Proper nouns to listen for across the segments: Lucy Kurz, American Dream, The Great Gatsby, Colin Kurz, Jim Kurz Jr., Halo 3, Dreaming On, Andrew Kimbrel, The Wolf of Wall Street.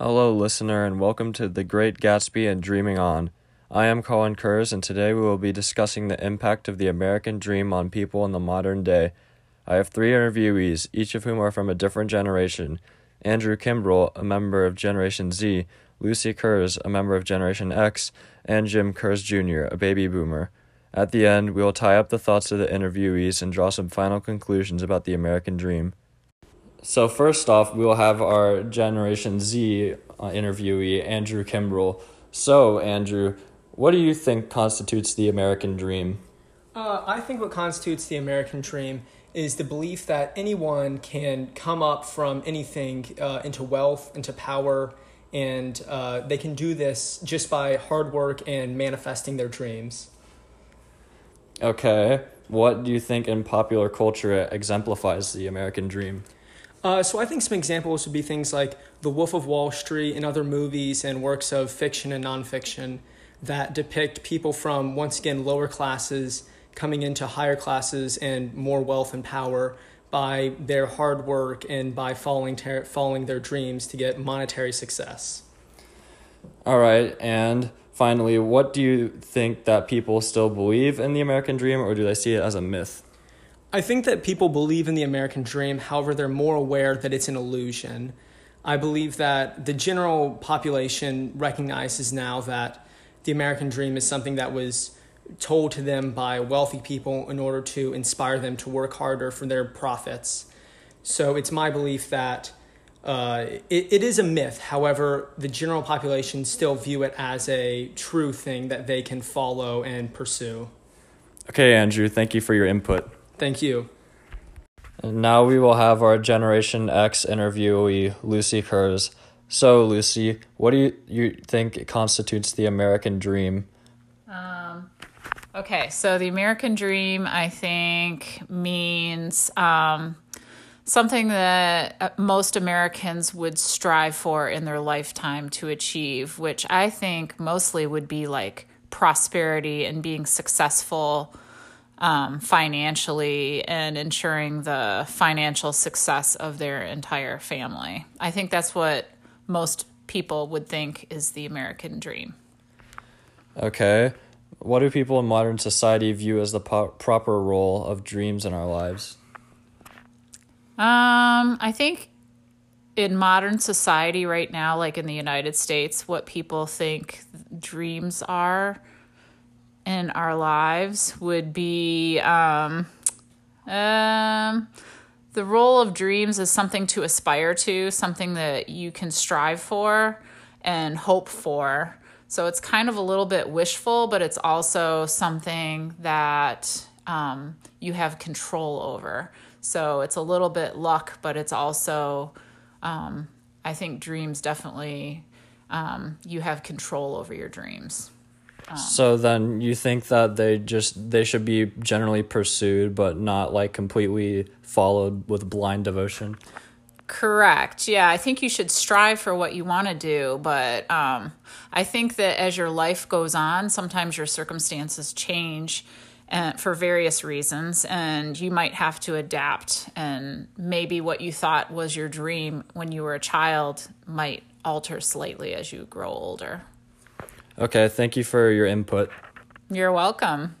Hello, listener, and welcome to The Great Gatsby and Dreaming On. I am Colin Kurz, and today we will be discussing the impact of the American dream on people in the modern day. I have three interviewees, each of whom are from a different generation. Andrew Kimbrel, a member of Generation Z, Lucy Kurz, a member of Generation X, and Jim Kurz Jr., a baby boomer. At the end, we will tie up the thoughts of the interviewees and draw some final conclusions about the American dream. So first off, we will have our Generation Z interviewee, Andrew Kimbrel. So, Andrew, what do you think constitutes the American dream? I think what constitutes the American dream is the belief that anyone can come up from anything into wealth, into power, and they can do this just by hard work and manifesting their dreams. Okay. What do you think in popular culture exemplifies the American dream? So I think some examples would be things like The Wolf of Wall Street and other movies and works of fiction and nonfiction that depict people from, once again, lower classes coming into higher classes and more wealth and power by their hard work and by following their dreams to get monetary success. All right, and finally, what do you think that people still believe in the American dream, or do they see it as a myth? I think that people believe in the American dream, however, they're more aware that it's an illusion. I believe that the general population recognizes now that the American dream is something that was told to them by wealthy people in order to inspire them to work harder for their profits. So it's my belief that it is a myth. However, the general population still view it as a true thing that they can follow and pursue. Okay, Andrew, thank you for your input. Thank you. And now we will have our Generation X interviewee, Lucy Kurz. So, Lucy, what do you think constitutes the American dream? Okay, so the American dream, I think, means something that most Americans would strive for in their lifetime to achieve, which I think mostly would be like prosperity and being successful financially and ensuring the financial success of their entire family. I think that's what most people would think is the American dream. Okay. What do people in modern society view as the proper role of dreams in our lives? I think in modern society right now, like in the United States, what people think dreams are in our lives would be the role of dreams is something to aspire to, something that you can strive for and hope for. So it's kind of a little bit wishful, but it's also something that you have control over. So it's a little bit luck, but it's also, I think dreams definitely, you have control over your dreams. So then you think that they should be generally pursued, but not like completely followed with blind devotion? Correct. Yeah, I think you should strive for what you want to do, but I think that as your life goes on, sometimes your circumstances change and for various reasons, and you might have to adapt, and maybe what you thought was your dream when you were a child might alter slightly as you grow older. Okay, thank you for your input. You're welcome.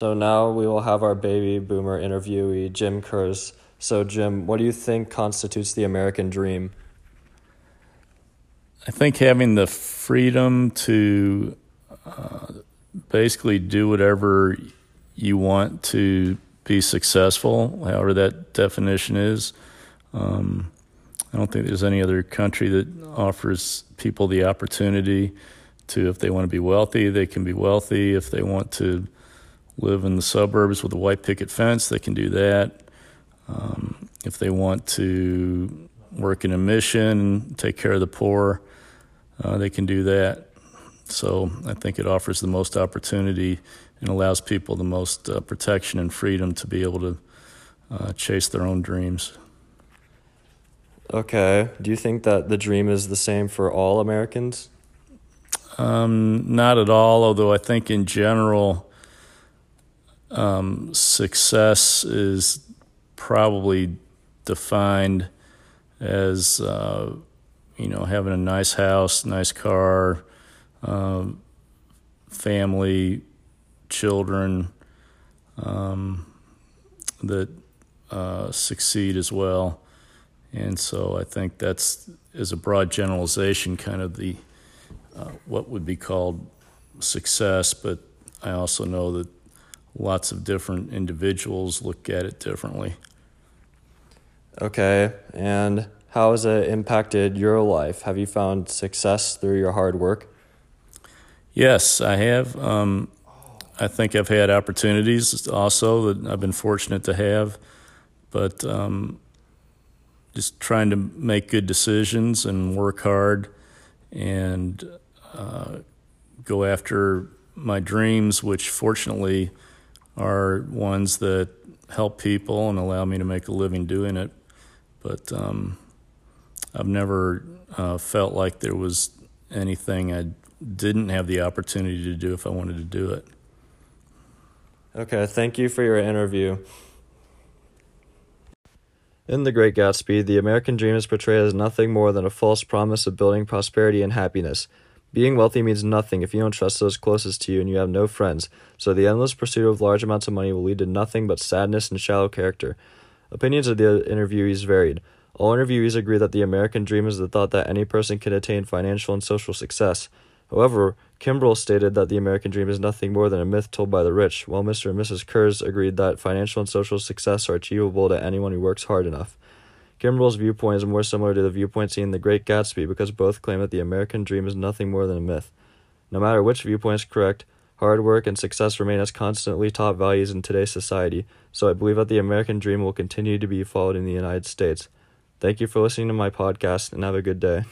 So now we will have our baby boomer interviewee, Jim Kurz. So, Jim, what do you think constitutes the American dream? I think having the freedom to basically do whatever you want to be successful, however that definition is. I don't think there's any other country that offers people the opportunity to, if they want to be wealthy, they can be wealthy. If they want to live in the suburbs with a white picket fence, they can do that. If they want to work in a mission and take care of the poor, they can do that. So I think it offers the most opportunity and allows people the most protection and freedom to be able to chase their own dreams. Okay. Do you think that the dream is the same for all Americans? Not at all, although I think in general success is probably defined as you know, having a nice house, nice car, family, children that succeed as well. And so I think that's, as a broad generalization, kind of the what would be called success. But I also know that lots of different individuals look at it differently. Okay, and how has it impacted your life? Have you found success through your hard work? Yes, I have. I think I've had opportunities also that I've been fortunate to have, but just trying to make good decisions and work hard and go after my dreams, which fortunately are ones that help people and allow me to make a living doing it. But I've never felt like there was anything I didn't have the opportunity to do if I wanted to do it. Okay, thank you for your interview. In The Great Gatsby, the American dream is portrayed as nothing more than a false promise of building prosperity and happiness. Being wealthy means nothing if you don't trust those closest to you and you have no friends, so the endless pursuit of large amounts of money will lead to nothing but sadness and shallow character. Opinions of the interviewees varied. All interviewees agree that the American dream is the thought that any person can attain financial and social success. However, Kimbrel stated that the American dream is nothing more than a myth told by the rich, while Mr. and Mrs. Kurz agreed that financial and social success are achievable to anyone who works hard enough. Kimbrel's viewpoint is more similar to the viewpoint seen in The Great Gatsby because both claim that the American dream is nothing more than a myth. No matter which viewpoint is correct, hard work and success remain as constantly top values in today's society, so I believe that the American dream will continue to be followed in the United States. Thank you for listening to my podcast, and have a good day.